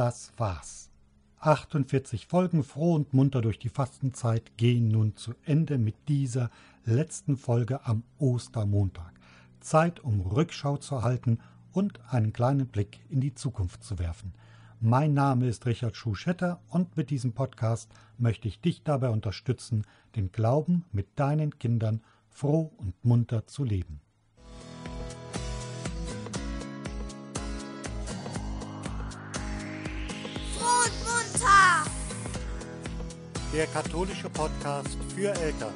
das war's. 48 Folgen Froh und Munter durch die Fastenzeit gehen nun zu Ende mit dieser letzten Folge am Ostermontag. Zeit, um Rückschau zu halten und einen kleinen Blick in die Zukunft zu werfen. Mein Name ist Richard Schuschetter und mit diesem Podcast möchte ich dich dabei unterstützen, den Glauben mit deinen Kindern froh und munter zu leben. Froh und munter! Der katholische Podcast für Eltern.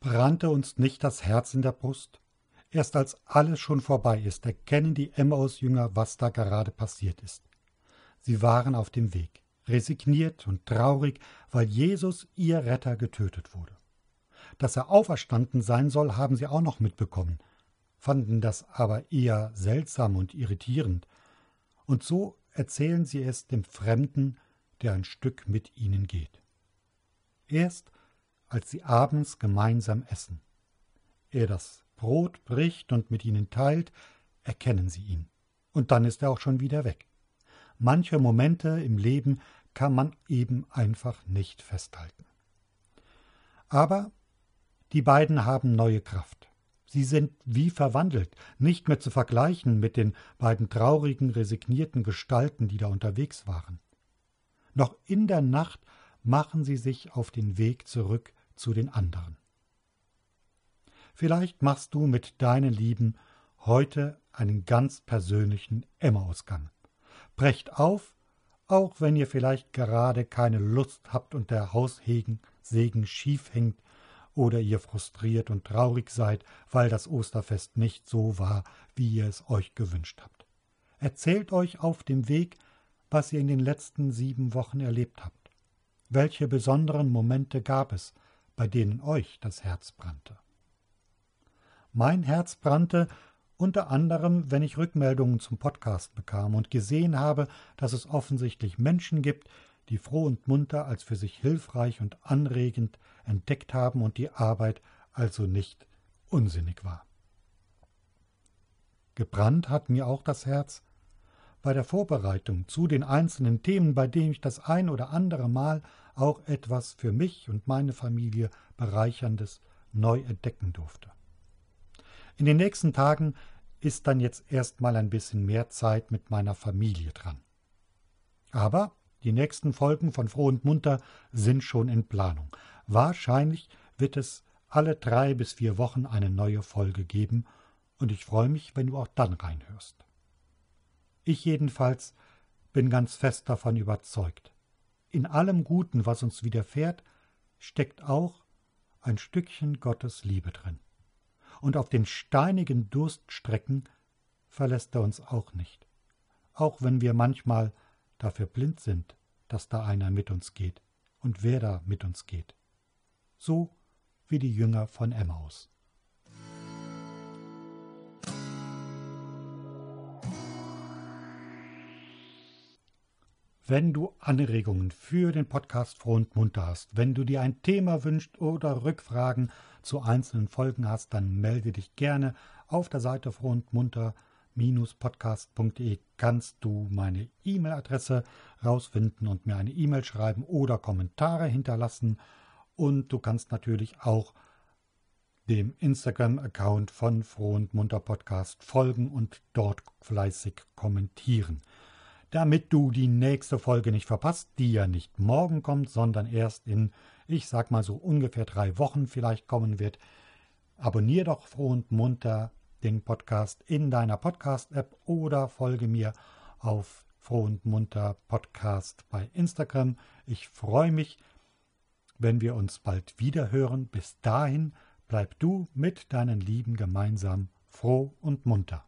Brannte uns nicht das Herz in der Brust? Erst als alles schon vorbei ist, erkennen die Emmaus-Jünger, was da gerade passiert ist. Sie waren auf dem Weg, resigniert und traurig, weil Jesus, ihr Retter, getötet wurde. Dass er auferstanden sein soll, haben sie auch noch mitbekommen, fanden das aber eher seltsam und irritierend. Und so erzählen sie es dem Fremden, der ein Stück mit ihnen geht. Erst als sie abends gemeinsam essen. Er das Brot bricht und mit ihnen teilt, erkennen sie ihn. Und dann ist er auch schon wieder weg. Manche Momente im Leben kann man eben einfach nicht festhalten. Aber die beiden haben neue Kraft. Sie sind wie verwandelt, nicht mehr zu vergleichen mit den beiden traurigen, resignierten Gestalten, die da unterwegs waren. Noch in der Nacht machen sie sich auf den Weg zurück zu den anderen. Vielleicht machst du mit deinen Lieben heute einen ganz persönlichen Emmausgang. Brecht auf, auch wenn ihr vielleicht gerade keine Lust habt und der Haussegen schief hängt oder ihr frustriert und traurig seid, weil das Osterfest nicht so war, wie ihr es euch gewünscht habt. Erzählt euch auf dem Weg, was ihr in den letzten 7 Wochen erlebt habt. Welche besonderen Momente gab es, bei denen euch das Herz brannte? Mein Herz brannte unter anderem, wenn ich Rückmeldungen zum Podcast bekam und gesehen habe, dass es offensichtlich Menschen gibt, die Froh und Munter als für sich hilfreich und anregend entdeckt haben und die Arbeit also nicht unsinnig war. Gebrannt hat mir auch das Herz bei der Vorbereitung zu den einzelnen Themen, bei denen ich das ein oder andere Mal auch etwas für mich und meine Familie Bereicherndes neu entdecken durfte. In den nächsten Tagen ist dann jetzt erstmal ein bisschen mehr Zeit mit meiner Familie dran. Aber die nächsten Folgen von Froh und Munter sind schon in Planung. Wahrscheinlich wird es alle 3 bis 4 Wochen eine neue Folge geben und ich freue mich, wenn du auch dann reinhörst. Ich jedenfalls bin ganz fest davon überzeugt. In allem Guten, was uns widerfährt, steckt auch ein Stückchen Gottes Liebe drin. Und auf den steinigen Durststrecken verlässt er uns auch nicht. Auch wenn wir manchmal dafür blind sind, dass da einer mit uns geht und wer da mit uns geht. So wie die Jünger von Emmaus. Wenn du Anregungen für den Podcast Froh und Munter hast, wenn du dir ein Thema wünschst oder Rückfragen zu einzelnen Folgen hast, dann melde dich gerne auf der Seite frohundmunter-podcast.de. Kannst du meine E-Mail-Adresse rausfinden und mir eine E-Mail schreiben oder Kommentare hinterlassen. Und du kannst natürlich auch dem Instagram-Account von Froh und Munter Podcast folgen und dort fleißig kommentieren. Damit du die nächste Folge nicht verpasst, die ja nicht morgen kommt, sondern erst in, ich sag mal so ungefähr 3 Wochen vielleicht kommen wird, abonnier doch froh und munter den Podcast in deiner Podcast-App oder folge mir auf Froh und Munter Podcast bei Instagram. Ich freue mich, wenn wir uns bald wieder hören. Bis dahin bleib du mit deinen Lieben gemeinsam froh und munter.